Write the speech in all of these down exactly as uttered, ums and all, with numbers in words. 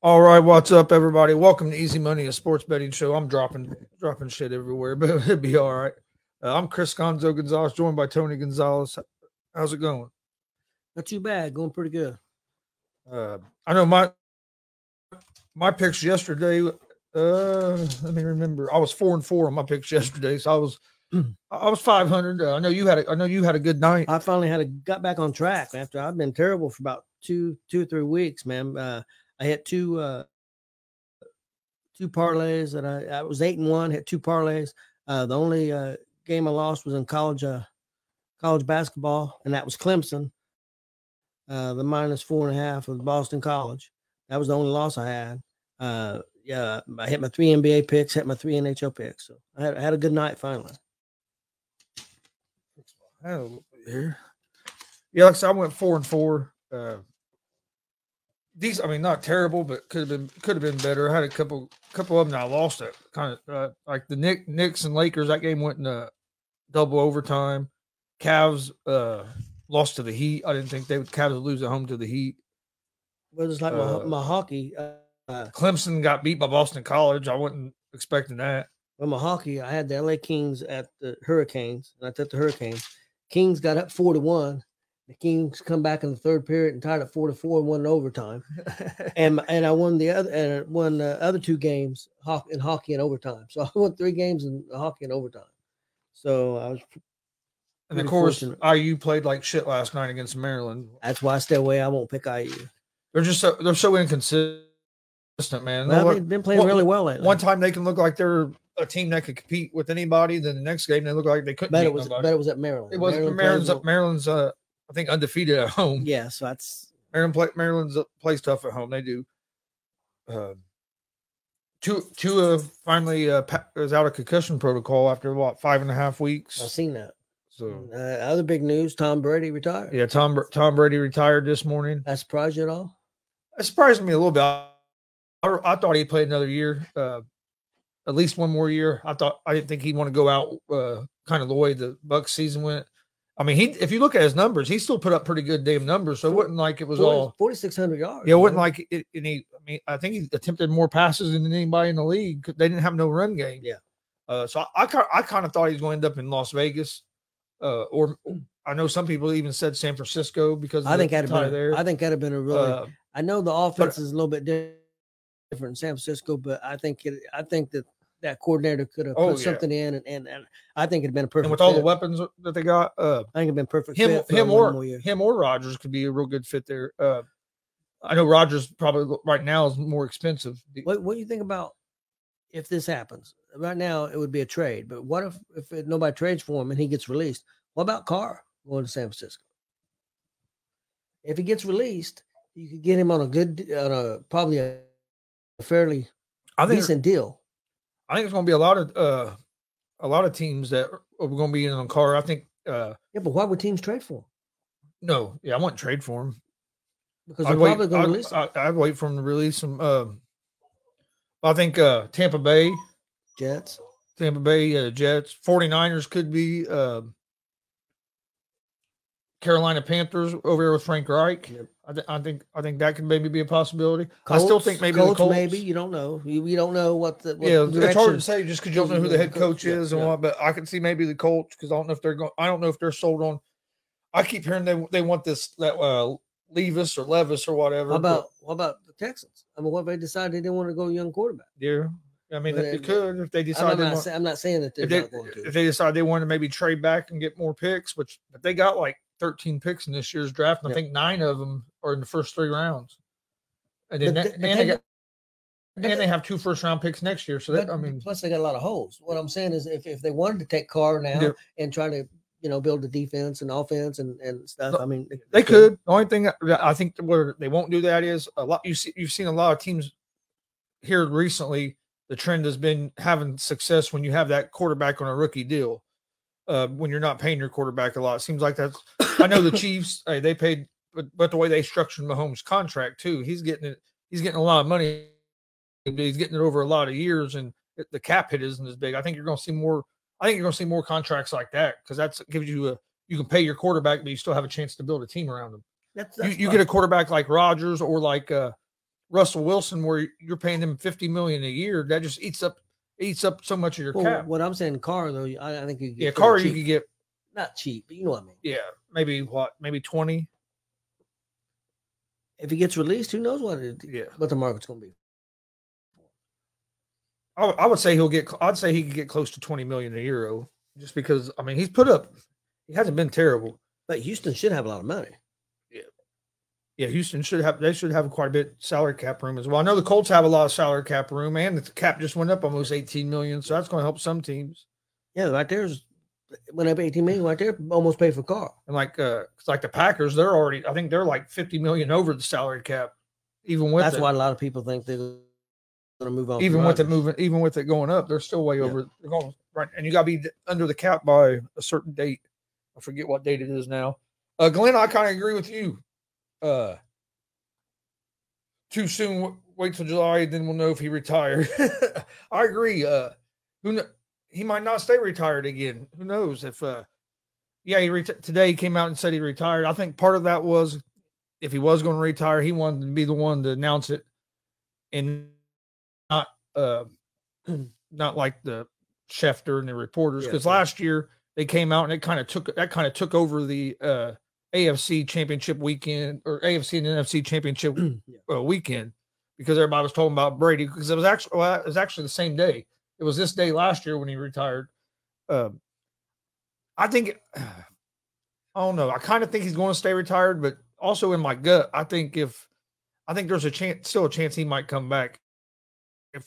All right, what's up, everybody? Welcome to Easy Money, a sports betting show. I'm dropping dropping shit everywhere, but it'd be all right. Uh, I'm Chris Gonzo Gonzalez, joined by Tony Gonzalez. How's it going? Not too bad. Going pretty good. Uh, I know my my picks yesterday. Uh, let me remember. I was four and four on my picks yesterday, so I was I was five hundred. Uh, I know you had a, I know you had a good night. I finally had a, got back on track after I've been terrible for about two two or three weeks, man. Uh, I hit two uh, two parlays that I, I was eight and one. Hit two parlays. Uh, the only uh, game I lost was in college uh, college basketball, and that was Clemson. Uh, the minus four and a half of Boston College. That was the only loss I had. Uh, yeah, I hit my three N B A picks, hit my three N H L picks. So I had, I had a good night finally. Oh, here. Yeah, like I said, I went four and four. Uh, These, I mean, not terrible, but could have been could have been better. I had a couple couple of them that I lost it. Kind of uh, like the Knick, Knicks and Lakers. That game went in a double overtime. Cavs uh, lost to the Heat. I didn't think they would Cavs would lose at home to the Heat. Well, it was like uh, my, my hockey. Uh, Clemson got beat by Boston College. I wasn't expecting that. Well, my hockey, I had the L A Kings at the Hurricanes, and I took the Hurricanes. Kings got up four to one. The Kings come back in the third period and tied at four to four and won in overtime, and and I won the other and I won the other two games in hockey in overtime. So I won three games in hockey in overtime. So I was. And of course, fortunate. I U played like shit last night against Maryland. That's why I stay away. I won't pick I U. They're just so, they're so inconsistent, man. Well, they've been playing one, really well lately. One time they can look like they're a team that could compete with anybody. Then the next game they look like they couldn't. But it was. But it was at Maryland. It was Maryland's. Maryland's. Maryland's uh, I think undefeated at home. Yeah, so that's Maryland. Play, Maryland's plays tough at home. They do. Uh, Tua, Tua finally uh, is out of concussion protocol after what five and a half weeks. I've seen that. So uh, other big news: Tom Brady retired. Yeah, Tom Tom Brady retired this morning. That surprised you at all? It surprised me a little bit. I, I thought he played another year, uh, at least one more year. I thought I didn't think he'd want to go out uh, kind of the way the Bucs season went. I mean, he if you look at his numbers, he still put up pretty good damn numbers. So it wasn't like it was all forty-six hundred yards. Yeah, it wasn't like it. And he, I mean, I think he attempted more passes than anybody in the league. They didn't have no run game. Yeah. Uh, so I, I, I kind of thought he was going to end up in Las Vegas, uh, or I know some people even said San Francisco because of I think that'd been, there. I think that'd have been a really. Uh, I know the offense but, is a little bit different in San Francisco, but I think it, I think that. That coordinator could have oh, put yeah. something in, and, and, and I think it'd been a perfect. And with all fit. The weapons that they got, uh, I think it'd been perfect. Him, fit for him or him or Rodgers could be a real good fit there. Uh, I know Rodgers probably right now is more expensive. What, what do you think about if this happens right now? It would be a trade, but what if if nobody trades for him and he gets released? What about Carr going to San Francisco? If he gets released, you could get him on a good, on a probably a fairly I think decent deal. I think it's going to be a lot of uh, a lot of teams that are going to be in on Carr. I think. Uh, yeah, but why would teams trade for him? No, yeah, I wouldn't trade for him because they're I'd probably wait, going to I'd, release him. I'd wait for him to release him. Uh, I think uh, Tampa Bay Jets, Tampa Bay uh, Jets, forty-niners could be uh, Carolina Panthers over here with Frank Reich. Yep. I, th- I think I think that could maybe be a possibility. Colts, I still think maybe Colts, the Colts. Maybe you don't know. You, you don't know what the what yeah. Direction. It's hard to say just because you don't know who the head coach is yeah, and yeah. what. But I can see maybe the Colts because I don't know if they're going. I don't know if they're sold on. I keep hearing they they want this that uh, Levis or Levis or whatever. How about but, what about the Texans? I mean, what if they decide they didn't want to go young quarterback? Yeah, I mean they could if they decide. I'm not, want, say, I'm not saying that they're they, not going to. If they decide they want to maybe trade back and get more picks, which but they got like. thirteen picks in this year's draft, and yep. I think nine of them are in the first three rounds. And then, the, the, and they, got, the, and they have two first-round picks next year. So that I mean, plus they got a lot of holes. What I'm saying is, if, if they wanted to take Carr now yeah. and try to you know build the defense and offense and, and stuff, no, I mean, they, they could. could. The only thing that I think where they won't do that is a lot. You see, you've seen a lot of teams here recently. The trend has been having success when you have that quarterback on a rookie deal. Uh, when you're not paying your quarterback a lot, it seems like that's. I know the Chiefs, hey, they paid, but, but the way they structured Mahomes' contract too, he's getting it. He's getting a lot of money. He's getting it over a lot of years, and it, the cap hit isn't as big. I think you're going to see more. I think you're going to see more contracts like that because that gives you a. You can pay your quarterback, but you still have a chance to build a team around him. That's, that's you, you get a quarterback like Rodgers or like uh, Russell Wilson, where you're paying him fifty million dollars a year, that just eats up eats up so much of your well, cap. What I'm saying, Carr, though, I, I think you could get yeah, Carr, cheap. You could get not cheap, but you know what I mean. Yeah, maybe what, maybe twenty. If he gets released, who knows what it, yeah. what the market's going to be. I, I would say he'll get. I'd say he could get close to twenty million dollars a euro, just because I mean he's put up. He hasn't been terrible, but Houston should have a lot of money. Yeah, Houston should have – they should have quite a bit salary cap room as well. I know the Colts have a lot of salary cap room, and the cap just went up almost eighteen million dollars, so that's going to help some teams. Yeah, right there's – went up eighteen million dollars, right there, almost paid for Carr. And like uh, like the Packers, they're already – I think they're like fifty million dollars over the salary cap, even with that's it. Why a lot of people think they're going to move on. Even with, it moving, even with it going up, they're still way yeah. over – they're going right, and you got to be under the cap by a certain date. I forget what date it is now. Uh, Glenn, I kind of agree with you. Uh, too soon. Wait till July, then we'll know if he retired. I agree. Uh, who kn- he might not stay retired again. Who knows? If uh, yeah, he reti- today he came out and said he retired. I think part of that was if he was going to retire, he wanted to be the one to announce it, and not uh, not like the Schefter and the reporters. Because yeah, last year they came out and it kind of took that kind of took over the uh. A F C championship weekend or A F C and N F C championship yeah. uh, weekend because everybody was talking about Brady because it was actually, well, it was actually the same day. It was this day last year when he retired. Um, I think, I don't know. I kind of think he's going to stay retired, but also in my gut, I think if, I think there's a chance, still a chance he might come back. If,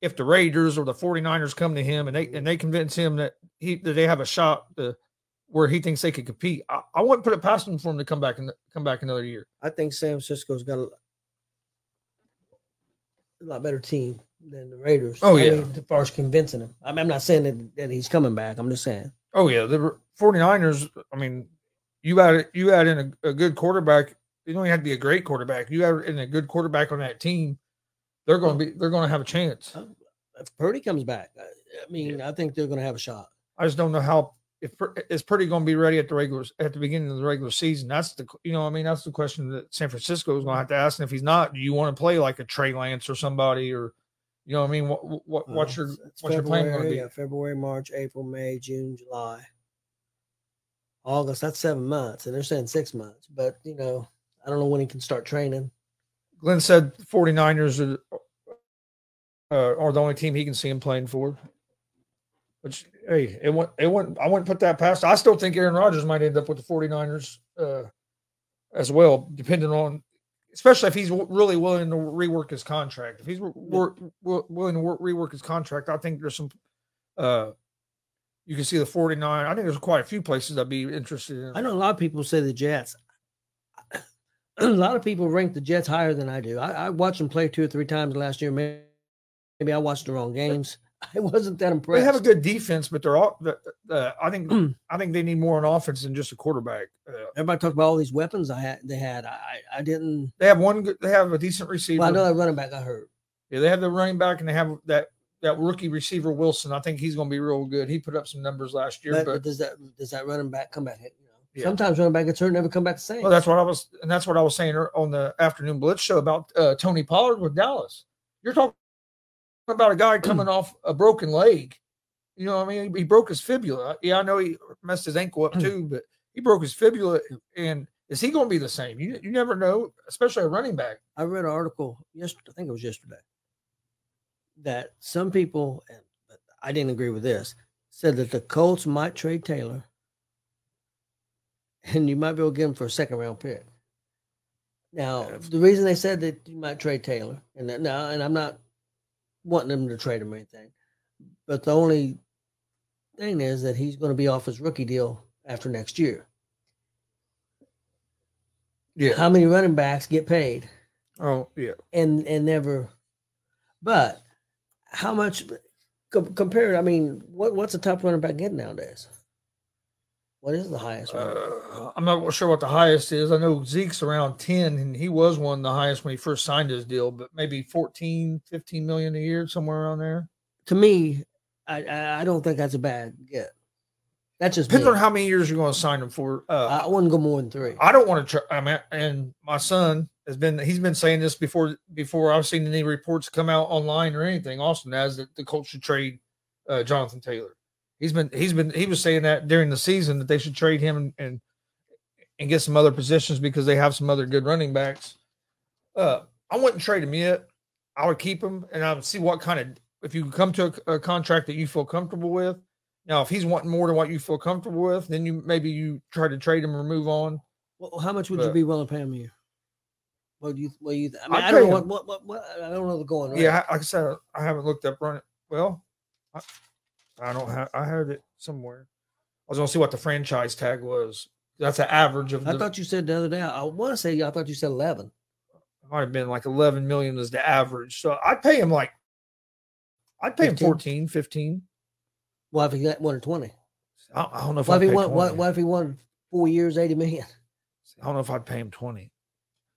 if the Raiders or the forty-niners come to him and they, and they convince him that he, that they have a shot to, where he thinks they could compete, I, I wouldn't put it past him for him to come back and come back another year. I think San Francisco's got a, a lot better team than the Raiders. Oh yeah, I mean, as far as convincing him, I mean, I'm not saying that, that he's coming back. I'm just saying. Oh yeah, the forty-niners. I mean, you add you add in a, a good quarterback. You don't even have to be a great quarterback. You add in a good quarterback on that team, they're going to be they're going to have a chance. If Purdy comes back, I, I mean, yeah. I think they're going to have a shot. I just don't know how. If it's pretty going to be ready at the regular at the beginning of the regular season, that's the you know I mean that's the question that San Francisco is going to have to ask. And if he's not, do you want to play like a Trey Lance or somebody or you know what I mean what what what's your it's what's February, your plan going to be? Yeah, February, March, April, May, June, July, August. That's seven months, and they're saying six months. But you know I don't know when he can start training. Glenn said forty-niners are, uh, are the only team he can see him playing for. Which, hey, it went, it went, I wouldn't put that past. I still think Aaron Rodgers might end up with the forty-niners uh, as well, depending on, especially if he's w- really willing to rework his contract. If he's w- w- w- willing to work, rework his contract, I think there's some, uh, you can see the forty-nine. I think there's quite a few places I'd be interested in. I know a lot of people say the Jets. A lot of people rank the Jets higher than I do. I, I watched them play two or three times last year. Maybe, maybe I watched the wrong games. I wasn't that impressed. They have a good defense, but they're all. Uh, I think I think they need more on offense than just a quarterback. Uh, Everybody talked about all these weapons I had. They had. I I didn't. They have one. They have a decent receiver. Well, I know that running back got hurt. Yeah, they have the running back, and they have that, that rookie receiver Wilson. I think he's going to be real good. He put up some numbers last year. But, but does that does that running back come back? You know, yeah. Sometimes running back gets hurt, and never come back the same. Well, that's what I was, and that's what I was saying on the Afternoon Blitz show about uh, Tony Pollard with Dallas. You're talking about a guy coming off a broken leg. You know what I mean? He broke his fibula. Yeah, I know he messed his ankle up too, but he broke his fibula. And is he going to be the same? You you never know, especially a running back. I read an article yesterday, I think it was yesterday, that some people, and I didn't agree with this, said that the Colts might trade Taylor and you might be able to get him for a second-round pick. Now, the reason they said that you might trade Taylor, and that, now, and I'm not wanting them to trade him or anything. But the only thing is that he's going to be off his rookie deal after next year. Yeah. How many running backs get paid? Oh, yeah. And and never. But how much com- compared? I mean, what what's the top running back getting nowadays? What is the highest? Uh, I'm not sure what the highest is. I know Zeke's around ten, and he was one of the highest when he first signed his deal, but maybe fourteen, fifteen million a year, somewhere around there. To me, I, I don't think that's a bad get. That's just depends me. On how many years you're going to sign him for. Uh, I wouldn't go more than three. I don't want to. Try, I mean, and my son has been, he's been saying this before, before I've seen any reports come out online or anything. Austin has that the Colts should trade uh, Jonathan Taylor. He's been, he's been, he was saying that during the season that they should trade him and, and, and get some other positions because they have some other good running backs. Uh, I wouldn't trade him yet. I would keep him and I would see what kind of, if you come to a, a contract that you feel comfortable with. Now, if he's wanting more than what you feel comfortable with, then you maybe you try to trade him or move on. Well, how much would but, you be willing to pay him a year? What do you, what do you, I mean, I don't know what, what, what, what, I don't know the going right. Yeah, like I said, I haven't looked up running. Well, I, I don't have, I had it somewhere. I was going to see what the franchise tag was. That's an average of. I the, thought you said the other day, I want to say, I thought you said eleven. It might have been like eleven million is the average. So I'd pay him like, I'd pay fifteen him fourteen, fifteen. Why if he got one or twenty? I, I don't know if I pay won, why, why if he won four years, eighty million? I don't know if I'd pay him twenty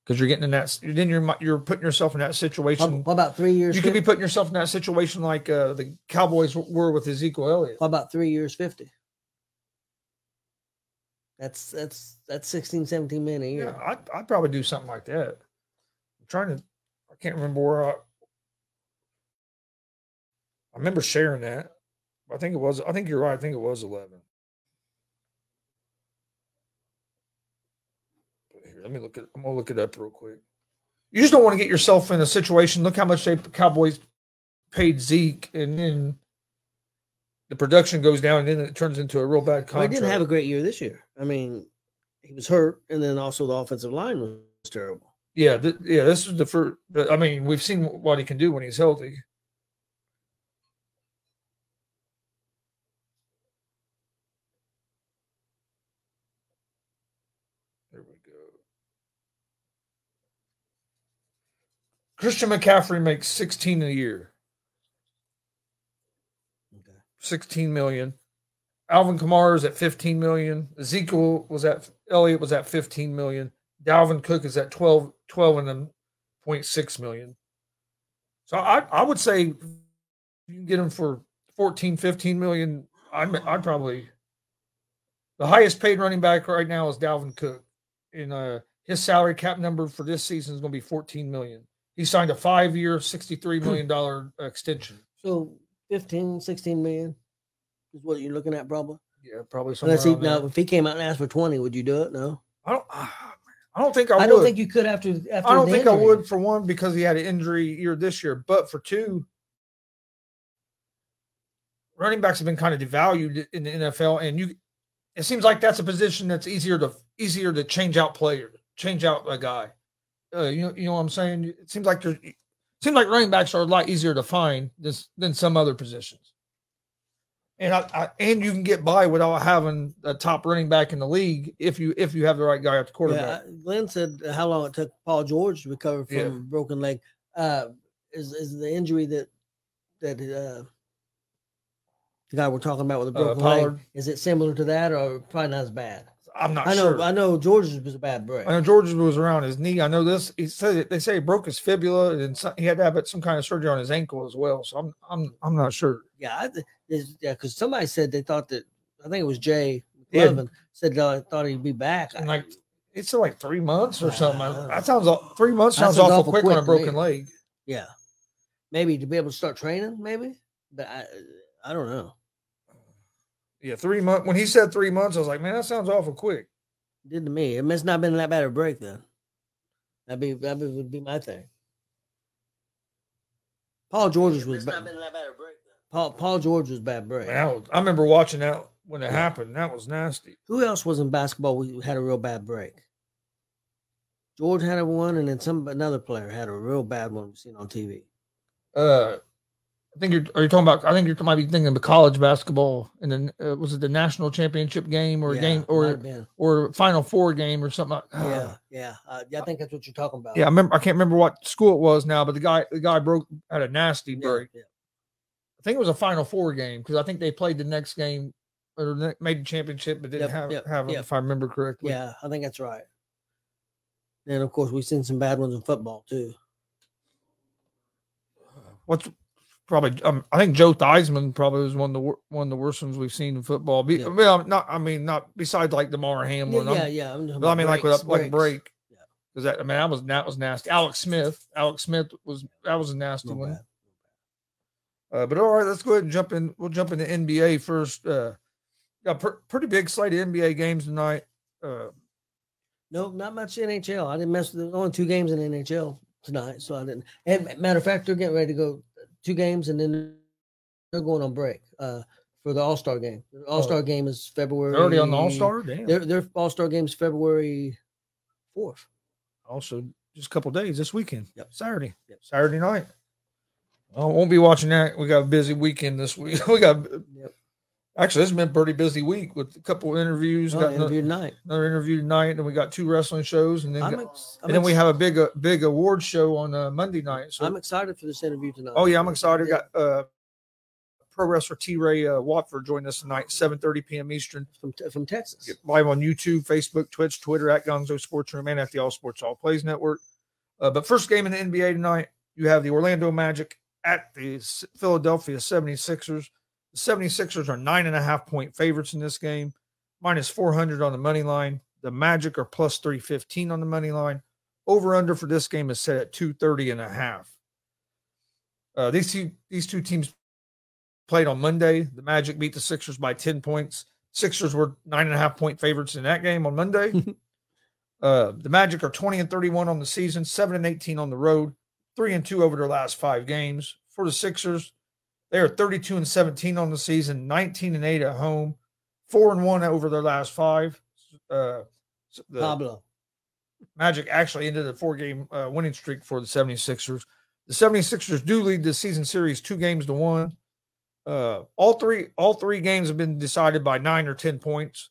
because you're getting in that. Then you're you're putting yourself in that situation. What about three years? You could be putting yourself in that situation like uh, the Cowboys were with Ezekiel Elliott. What about three years, fifty? That's that's that's sixteen, seventeen million a year. Yeah, I'd, I'd probably do something like that. I'm trying to. I can't remember where I. I remember sharing that. I think it was, I think you're right. I think it was eleven. Here, let me look at, I'm going to look it up real quick. You just don't want to get yourself in a situation. Look how much they, the Cowboys paid Zeke, and then the production goes down, and then it turns into a real bad contract. Well, he didn't have a great year this year. I mean, he was hurt, and then also the offensive line was terrible. Yeah. Th- yeah. This is the first, I mean, we've seen what he can do when he's healthy. Christian McCaffrey makes sixteen a year. Okay. sixteen million. Alvin Kamara is at fifteen million. Ezekiel was at Elliott was at fifteen million. Dalvin Cook is at twelve, twelve and then point six million. So I, I would say you can get him for fourteen, fifteen million. I'm I'd probably the highest paid running back right now is Dalvin Cook. And uh, his salary cap number for this season is going to be fourteen million. He signed a five-year, sixty-three million dollars extension. So fifteen, sixteen million is what you're looking at, probably. Yeah, probably somewhere around that. Now, if he came out and asked for twenty, would you do it? No, I don't. I don't think I would. I don't think you could after. after I don't think injury. I would for one because he had an injury year this year, but for two, running backs have been kind of devalued in the N F L, and you. It seems like that's a position that's easier to easier to change out player, change out a guy. Uh, you know, you know what I'm saying. It seems like there, it seems like running backs are a lot easier to find this, than some other positions, and I, I and you can get by without having a top running back in the league if you if you have the right guy at the quarterback. Yeah, Glenn said how long it took Paul George to recover from yeah. a broken leg. Uh, is is the injury that that uh, the guy we're talking about with the broken uh, Pollard. leg? Is it similar to that, or probably not as bad? I'm not I know, sure. I know George's was a bad break. I know George's was around his knee. I know this. He said they say he broke his fibula and some, he had to have some kind of surgery on his ankle as well. So I'm I'm I'm not sure. Yeah, I, yeah. Because somebody said they thought that I think it was Jay McLevin yeah. said they uh, thought he'd be back. And like it's like three months or uh, something. Uh, that sounds three months sounds, sounds awful quick, quick on a broken leg. Yeah, maybe to be able to start training. Maybe, but I I don't know. Yeah, three months. When he said three months, I was like, man, that sounds awful quick. It did to me. It must not have been that bad a break, then. That'd be, that'd be, would be my thing. Paul George's was bad. Paul, Paul George was bad break. Man, I, was, I remember watching that when it yeah. happened. That was nasty. Who else was in basketball who had a real bad break? George had a one, and then some another player had a real bad one we've seen on T V. Uh. I think you're. Are you talking about? I think you might be thinking of college basketball, and then uh, was it the national championship game or yeah, game or or Final Four game or something? Like, uh, yeah, yeah, uh, yeah. I think that's what you're talking about. Yeah, I remember. I can't remember what school it was now, but the guy the guy broke had a nasty break. Yeah, yeah. I think it was a Final Four game because I think they played the next game or made the championship, but didn't yep, have yep, have yep. if I remember correctly. Yeah, I think that's right. And of course, we've seen some bad ones in football too. What's Probably, um, I think Joe Theismann probably was one of the one of the worst ones we've seen in football. Be, yeah. I mean, I'm not, I mean, not besides like DeMar Hamlin. Yeah, I'm, yeah. yeah I'm but I mean, breaks, like with like break. Yeah. Because that, I mean, that was that was nasty. Alex Smith, Alex Smith was that was a nasty no one. Uh, but all right, let's go ahead and jump in. We'll jump into N B A first. Uh, got per- pretty big slate of N B A games tonight. Uh, no, not much N H L. I didn't mess with. There's only two games in N H L tonight, so I didn't. And matter of fact, they're getting ready to go two games, and then they're going on break. Uh, For the All-Star game. The All-Star oh. game is February. They're already on the All-Star? Damn. Their, their All-Star game is February fourth. Also, just a couple days this weekend. Yep. Saturday. Yep. Saturday night. I won't be watching that. We got a busy weekend this week. We got yep. Actually, this has been a pretty busy week with a couple interviews. Oh, got interview another, tonight. Another interview tonight, and we got two wrestling shows, and then I'm ex- and I'm then ex- we have a big uh, big award show on uh, Monday night. So I'm excited for this interview tonight. Oh, yeah, I'm excited. Yeah. Got uh pro wrestler T. Ray uh, Watford joined us tonight, seven thirty p.m. Eastern. From, from Texas. Get live on YouTube, Facebook, Twitch, Twitter, at Gonzo Sports Room, and at the All Sports All Plays Network. Uh, but first game in the N B A tonight, you have the Orlando Magic at the Philadelphia seventy-sixers. The seventy-sixers are nine and a half point favorites in this game, minus four hundred on the money line. The Magic are plus three fifteen on the money line. Over-under for this game is set at two thirty and a half. Uh, these two, these two teams played on Monday. The Magic beat the Sixers by ten points. Sixers were nine and a half point favorites in that game on Monday. uh, the Magic are twenty and thirty-one on the season, seven and eighteen on the road, three and two over their last five games. For the Sixers, they are thirty-two and seventeen on the season, nineteen and eight at home, four and one over their last five. Uh, the Pablo Magic actually ended a four game uh, winning streak for the seventy-sixers. The seventy-sixers do lead the season series two games to one. Uh, all three, all three games have been decided by nine or ten points.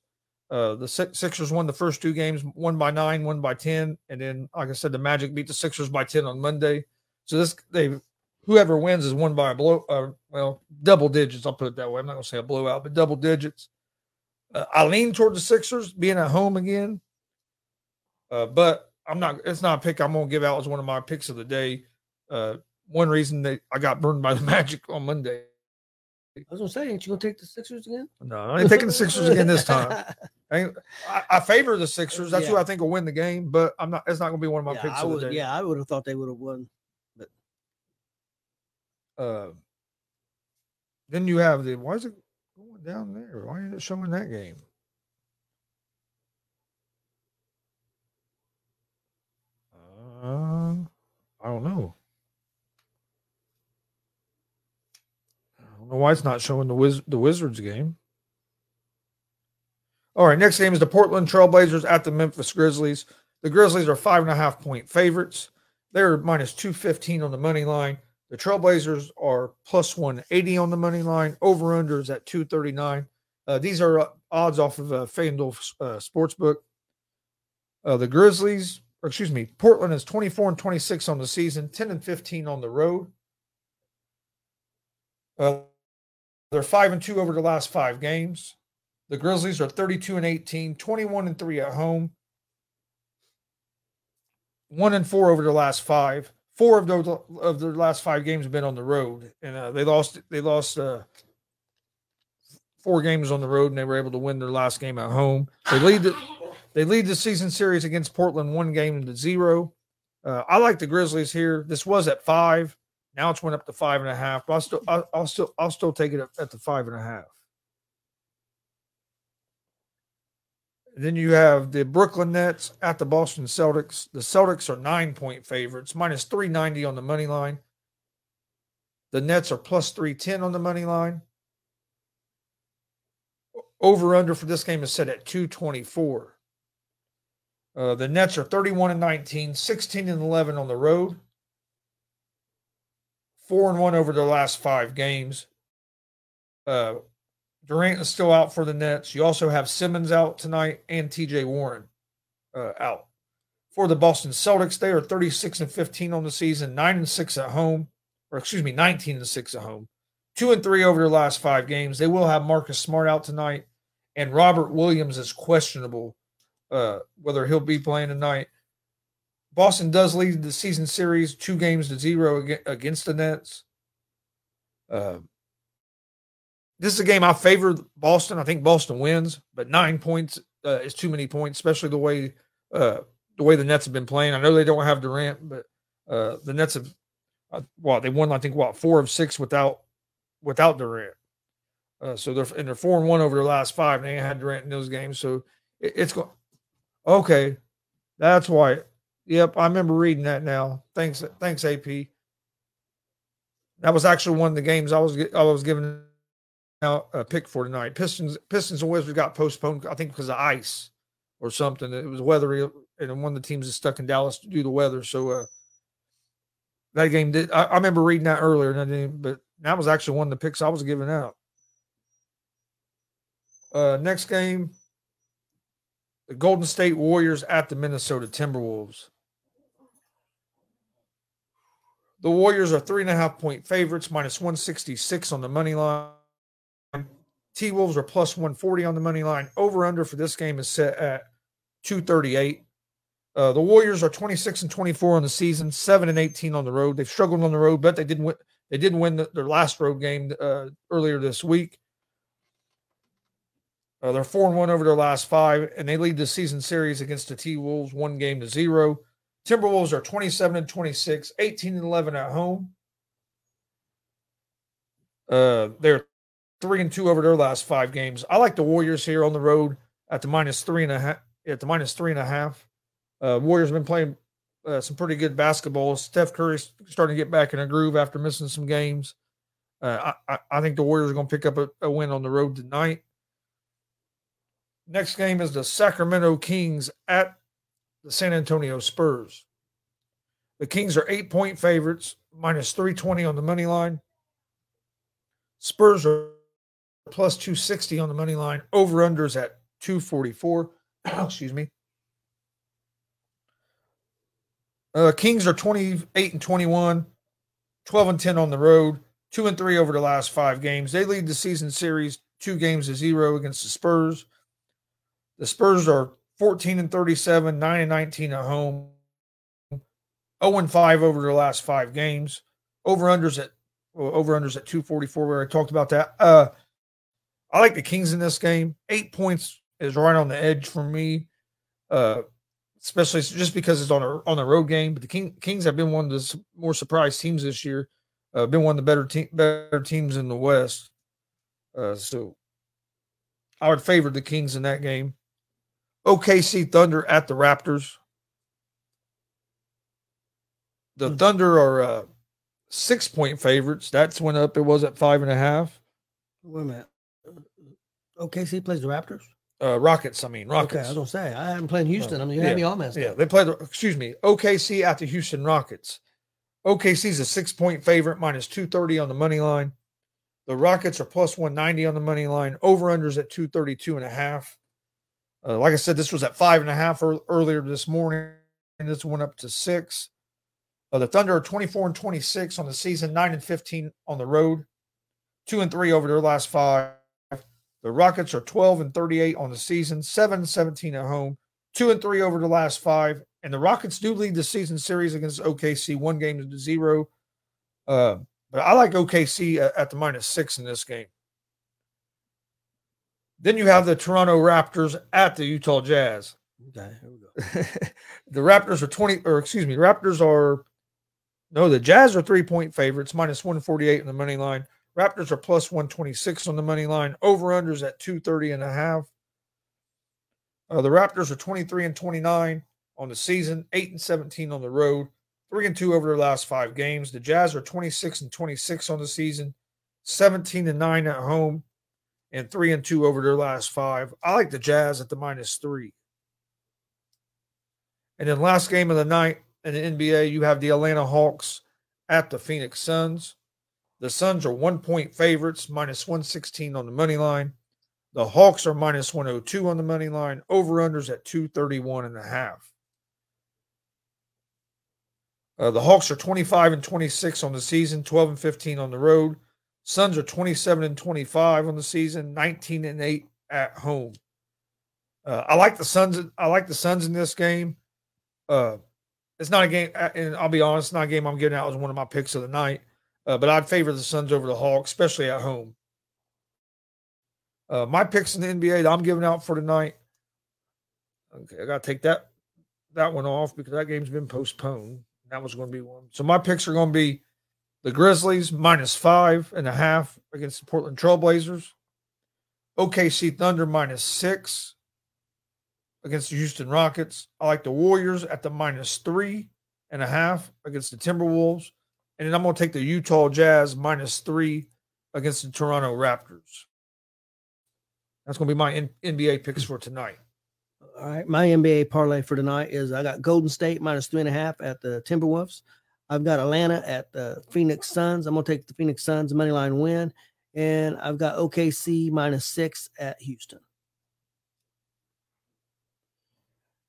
Uh, the Sixers won the first two games, one by nine, one by ten, and then, like I said, the Magic beat the Sixers by ten on Monday. So this, they, whoever wins is won by a blow. Uh, well, double digits. I'll put it that way. I'm not going to say a blowout, but double digits. Uh, I lean toward the Sixers being at home again, uh, but I'm not. It's not a pick I'm going to give out as one of my picks of the day. Uh, one reason that I got burned by the Magic on Monday. I was gonna say, ain't you gonna take the Sixers again? No, I ain't taking the Sixers again this time. I, I favor the Sixers. That's yeah. who I think will win the game, but I'm not. It's not gonna be one of my yeah, picks. I would, of the day. Yeah, I would have thought they would have won. But uh, then you have the. Why is it going down there? Why is it showing that game? Uh, I don't know. Why it's not showing the Wiz- the Wizards game. All right, next game is the Portland Trailblazers at the Memphis Grizzlies. The Grizzlies are five and a half point favorites. They're minus two fifteen on the money line. The Trailblazers are plus one eighty on the money line. Over-under is at two thirty-nine. Uh, these are odds off of uh, FanDuel uh, Sportsbook. Uh, the Grizzlies, or excuse me, Portland is twenty-four and twenty-six on the season, ten and fifteen on the road. Uh, They're five and two over the last five games. The Grizzlies are thirty-two and eighteen, twenty-one and three at home, one and four over the last five. Four of those of their last five games have been on the road, and uh, they lost. They lost uh, four games on the road, and they were able to win their last game at home. They lead the they lead the season series against Portland one game to zero. Uh, I like the Grizzlies here. This was at five. Now it's went up to five and a half, but I'll still, I'll, I'll still, I'll still take it up at the five and a half. Then you have the Brooklyn Nets at the Boston Celtics. The Celtics are nine point favorites, minus three ninety on the money line. The Nets are plus three ten on the money line. Over under for this game is set at two twenty-four. Uh, the Nets are thirty-one and nineteen, sixteen and eleven on the road. Four and one over their last five games. Uh, Durant is still out for the Nets. You also have Simmons out tonight and T J Warren uh, out. For the Boston Celtics, they are thirty-six and fifteen on the season, nine and six at home, or excuse me, nineteen and six at home, two and three over their last five games. They will have Marcus Smart out tonight, and Robert Williams is questionable uh, whether he'll be playing tonight. Boston does lead the season series two games to zero against the Nets. Uh, this is a game I favor Boston. I think Boston wins, but nine points uh, is too many points, especially the way uh, the way the Nets have been playing. I know they don't have Durant, but uh, the Nets have, uh, well, they won, I think, what, four of six without without Durant. Uh, so they're and they're four and one over their last five, and they ain't had Durant in those games. So it, it's going. Okay, that's why. Yep, I remember reading that now. Thanks, thanks, A P. That was actually one of the games I was I was giving out a pick for tonight. Pistons, Pistons and Wizards got postponed, I think, because of ice or something. It was weathery, and one of the teams is stuck in Dallas to do the weather. So uh, that game did. I, I remember reading that earlier, and I didn't, but that was actually one of the picks I was giving out. Uh, next game, the Golden State Warriors at the Minnesota Timberwolves. The Warriors are three and a half point favorites, minus one sixty-six on the money line. T-Wolves are plus one forty on the money line. Over under for this game is set at two thirty-eight. Uh, the Warriors are twenty-six and twenty-four on the season, seven and eighteen on the road. They've struggled on the road, but they didn't win. They did win the, their last road game uh, earlier this week. Uh, they're four and one over their last five, and they lead the season series against the T-Wolves one game to zero. Timberwolves are twenty-seven and twenty-six, eighteen and eleven at home. Uh, they're three and two over their last five games. I like the Warriors here on the road at the minus three and a half. At the minus three and a half, uh, Warriors have been playing uh, some pretty good basketball. Steph Curry's starting to get back in a groove after missing some games. Uh, I, I think the Warriors are going to pick up a, a win on the road tonight. Next game is the Sacramento Kings at the San Antonio Spurs. The Kings are eight-point favorites, minus three twenty on the money line. Spurs are plus two sixty on the money line. Over-unders at two forty-four. Excuse me. Uh, Kings are twenty-eight and twenty-one, twelve and ten on the road, two and three over the last five games. They lead the season series two games to zero against the Spurs. The Spurs are fourteen and thirty-seven, nine and nineteen at home, oh and five over their last five games. Over-unders at well, over-unders at two forty-four, where I talked about that. Uh, I like the Kings in this game. Eight points is right on the edge for me, uh, especially just because it's on a on a road game. But the King, Kings have been one of the more surprise teams this year. Uh, been one of the better te- better teams in the West. Uh, so I would favor the Kings in that game. O K C Thunder at the Raptors. The Thunder are uh, six-point favorites. That's went up. It was at five and a half. Wait a minute. O K C plays the Raptors? Uh, Rockets, I mean. Rockets. Okay, I was going to say. I haven't played Houston. I mean, you yeah. had me all messed up. Yeah, they play the, excuse me, O K C at the Houston Rockets. O K C's a six-point favorite, minus two thirty on the money line. The Rockets are plus one ninety on the money line. Over-unders at two thirty-two and a half. Uh, like I said, this was at five and a half or, earlier this morning, and this went up to six. Uh, the Thunder are twenty-four and twenty-six on the season, nine and fifteen on the road, two and three over their last five. The Rockets are twelve and thirty-eight on the season, seven and seventeen at home, two and three over the last five. And the Rockets do lead the season series against O K C, one game to zero. Uh, but I like O K C at, at the minus six in this game. Then you have the Toronto Raptors at the Utah Jazz. Okay, here we go. the Raptors are twenty, or excuse me, Raptors are no, the Jazz are three-point favorites, minus one forty-eight on the money line. Raptors are plus one twenty-six on the money line. Over-unders at two thirty and a half. Uh, the Raptors are twenty-three and twenty-nine on the season, eight and seventeen on the road, three and two over their last five games. The Jazz are twenty-six and twenty-six on the season, seventeen and nine at home, and three and two over their last five. I like the Jazz at the minus three. And then last game of the night in the N B A, you have the Atlanta Hawks at the Phoenix Suns. The Suns are one-point favorites, minus one sixteen on the money line. The Hawks are minus one oh two on the money line, over-unders at two thirty-one and a half. Uh, the Hawks are twenty-five and twenty-six on the season, twelve and fifteen on the road. Suns are twenty-seven and twenty-five on the season, nineteen and eight at home. Uh, I like the Suns. I like the Suns in this game. Uh, it's not a game, and I'll be honest, it's not a game I'm giving out as one of my picks of the night. Uh, but I'd favor the Suns over the Hawks, especially at home. Uh, my picks in the N B A that I'm giving out for tonight. Okay, I gotta take that that one off because that game's been postponed. That was going to be one. So my picks are going to be the Grizzlies minus five and a half against the Portland Trailblazers. O K C Thunder minus six against the Houston Rockets. I like the Warriors at the minus three and a half against the Timberwolves. And then I'm going to take the Utah Jazz minus three against the Toronto Raptors. That's going to be my N- N B A picks for tonight. All right, my N B A parlay for tonight is I got Golden State minus three and a half at the Timberwolves. I've got Atlanta at the Phoenix Suns. I'm going to take the Phoenix Suns money line win. And I've got O K C minus six at Houston.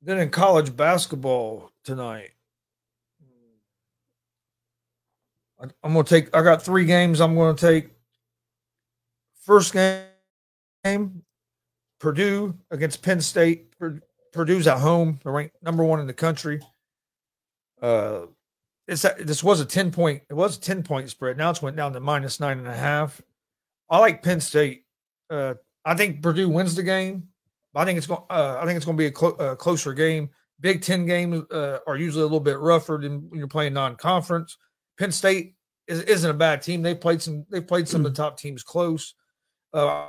Then in college basketball tonight, I, I'm going to take, I got three games I'm going to take. First game, Purdue against Penn State. Purdue's at home. They're ranked number one in the country. Uh, it's a, this was a ten-point, it was a ten-point spread. Now it's went down to minus nine and a half. I like Penn State. Uh, I think Purdue wins the game. I think it's going. Uh, I think it's going to be a clo- uh, closer game. Big Ten games uh, are usually a little bit rougher than when you're playing non-conference. Penn State is, isn't a bad team. They played some. They played some of the top teams close. Uh,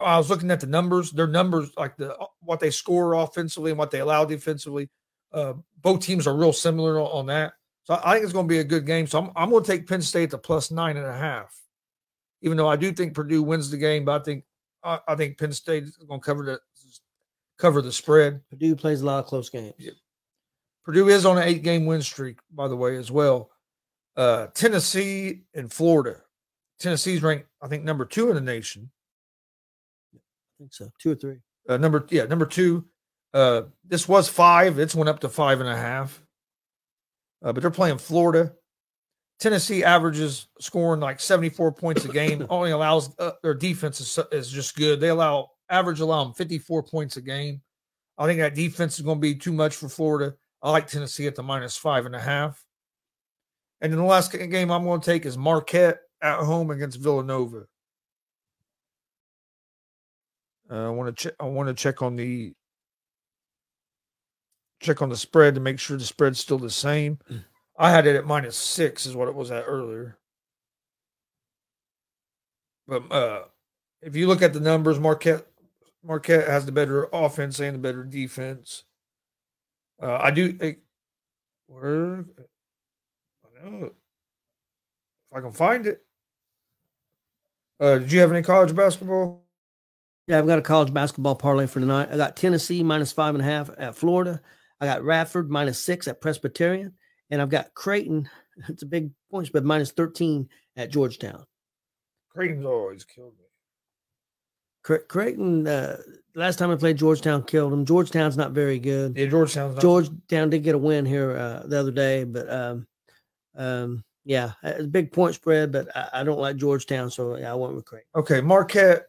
I was looking at the numbers. Their numbers, like the what they score offensively and what they allow defensively, uh, both teams are real similar on, on that. So I think it's going to be a good game. So I'm I'm going to take Penn State to plus nine and a half. Even though I do think Purdue wins the game, but I think I, I think Penn State is going to cover the cover the spread. Purdue plays a lot of close games. Yeah. Purdue is on an eight-game win streak, by the way, as well. Uh, Tennessee and Florida. Tennessee's ranked, I think, number two in the nation. I think so, two or three. Uh, number yeah, number two. Uh, this was five. It's went up to five and a half. Uh, but they're playing Florida. Tennessee averages scoring like seventy-four points a game. Only allows uh, their defense is, is just good. They allow average allow them fifty-four points a game. I think that defense is going to be too much for Florida. I like Tennessee at the minus five and a half. And then the last game I'm going to take is Marquette at home against Villanova. Uh, I want to check. I want to check on the check on the spread to make sure the spread's still the same. I had it at minus six is what it was at earlier. But uh, if you look at the numbers, Marquette Marquette has the better offense and the better defense. Uh, I do think – I don't know if I can find it. Uh, did you have any college basketball? Yeah, I've got a college basketball parlay for tonight. I got Tennessee minus five and a half at Florida. I got Radford minus six at Presbyterian. And I've got Creighton, it's a big point spread, minus thirteen at Georgetown. Creighton's always killed me. Cre- Creighton, uh, last time I played Georgetown, killed them. Georgetown's not very good. Yeah, Georgetown's not Georgetown did get a win here uh, the other day, but um, um, yeah, it's a big point spread, but I, I don't like Georgetown, so yeah, I went with Creighton. Okay, Marquette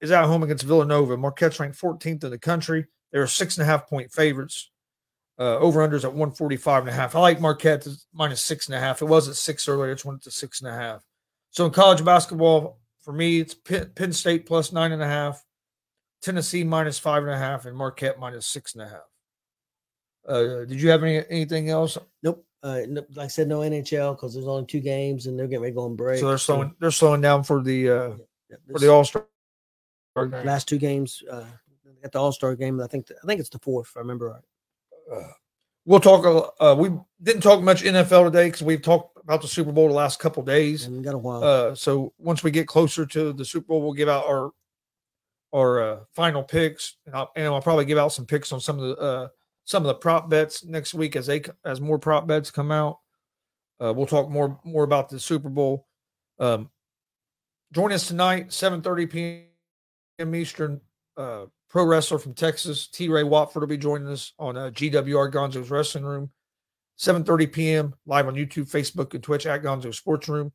is at home against Villanova. Marquette's ranked fourteenth in the country. They're six and a half point favorites. Uh, over-unders at one forty-five and a half. I like Marquette to minus six and a half. It was at six earlier. It's went to six and a half. So in college basketball, for me, it's Penn, Penn State plus nine and a half, Tennessee minus five and a half, and Marquette minus six and a half. Uh, did you have any anything else? Nope. Uh, like I said, no N H L because there's only two games and they're getting ready to go on break. So they're slowing. They're slowing down for the uh, yeah, yeah, for the All-Star. Last two games uh, at the All-Star game. I think the, I think it's the fourth. If I remember right. Uh, we'll talk. Uh, we didn't talk much N F L today because we've talked about the Super Bowl the last couple of days. And got a while. Uh, so once we get closer to the Super Bowl, we'll give out our our uh, final picks, and I'll, and I'll probably give out some picks on some of the uh, some of the prop bets next week as they as more prop bets come out. Uh, we'll talk more more about the Super Bowl. Um, join us tonight, seven thirty p.m. Eastern. Uh, Pro wrestler from Texas, T. Ray Watford, will be joining us on uh, G W R Gonzo's Wrestling Room, seven thirty p.m., live on YouTube, Facebook, and Twitch at Gonzo Sports Room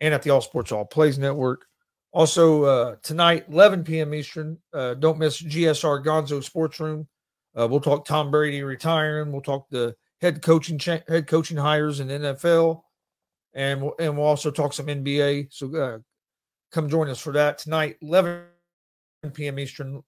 and at the All Sports All Plays Network. Also, uh, tonight, eleven p.m. Eastern, uh, don't miss G S R Gonzo Sports Room. Uh, we'll talk Tom Brady retiring. We'll talk the head coaching cha- head coaching hires in the N F L, and we'll, and we'll also talk some N B A. So uh, come join us for that tonight, eleven p.m. Eastern,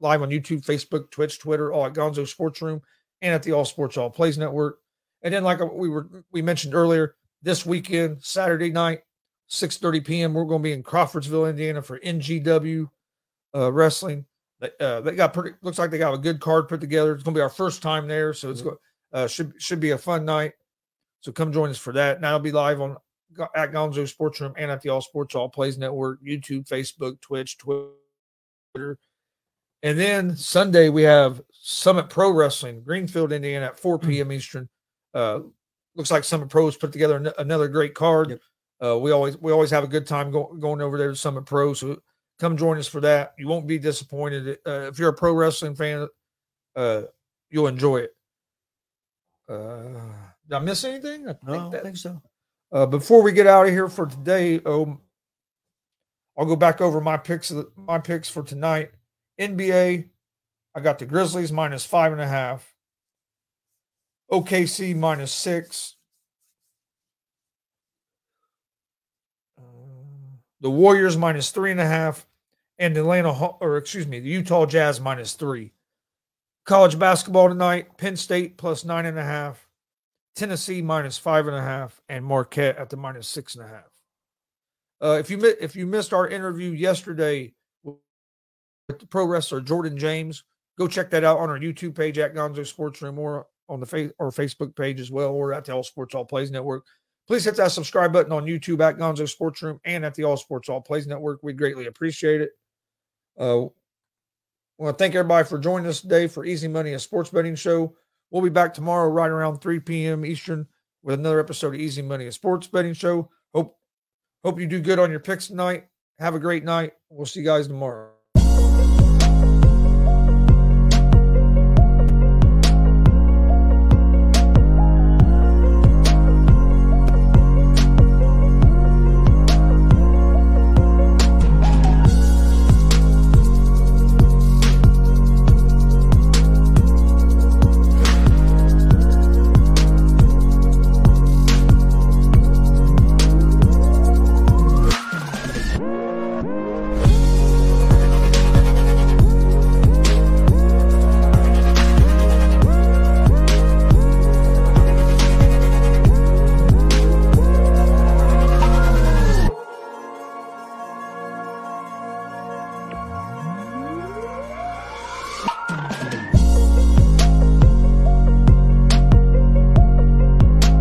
live on YouTube, Facebook, Twitch, Twitter, all at Gonzo Sports Room. and at the All Sports All Plays Network. And then, like we were we mentioned earlier, this weekend, Saturday night, six thirty p.m., we're going to be in Crawfordsville, Indiana for N G W uh, Wrestling. Uh, they got pretty. Looks like they got a good card put together. It's going to be our first time there, so it's mm-hmm. go, uh, should should be a fun night. So come join us for that. And that'll be live on at Gonzo Sports Room and at the All Sports All Plays Network, YouTube, Facebook, Twitch, Twitter. And then Sunday we have Summit Pro Wrestling, Greenfield, Indiana, at four p.m. Eastern. Uh, looks like Summit Pro has put together an- another great card. Yep. Uh, we always we always have a good time go- going over there to Summit Pro. So come join us for that. You won't be disappointed. Uh, if you're a pro wrestling fan, uh, you'll enjoy it. Uh, did I miss anything? I think no, I don't that, think so. Uh, before we get out of here for today, um, I'll go back over my picks. My picks for tonight. N B A, I got the Grizzlies minus five and a half. O K C minus six. The Warriors minus three and a half, and Atlanta, or excuse me, the Utah Jazz minus three. College basketball tonight, Penn State plus nine and a half, Tennessee minus five and a half, and Marquette at the minus six and a half. Uh, if you if you missed our interview yesterday with the pro wrestler Jordan James, go check that out on our YouTube page at Gonzo Sports Room, or on the fa- or Facebook page as well, or at the All Sports All Plays Network. Please hit that subscribe button on YouTube at Gonzo Sports Room and at the All Sports All Plays Network. We'd greatly appreciate it. Uh, I want to thank everybody for joining us today for Easy Money, a sports betting show. We'll be back tomorrow right around three p.m. Eastern with another episode of Easy Money, a sports betting show. Hope, hope you do good on your picks tonight. Have a great night. We'll see you guys tomorrow.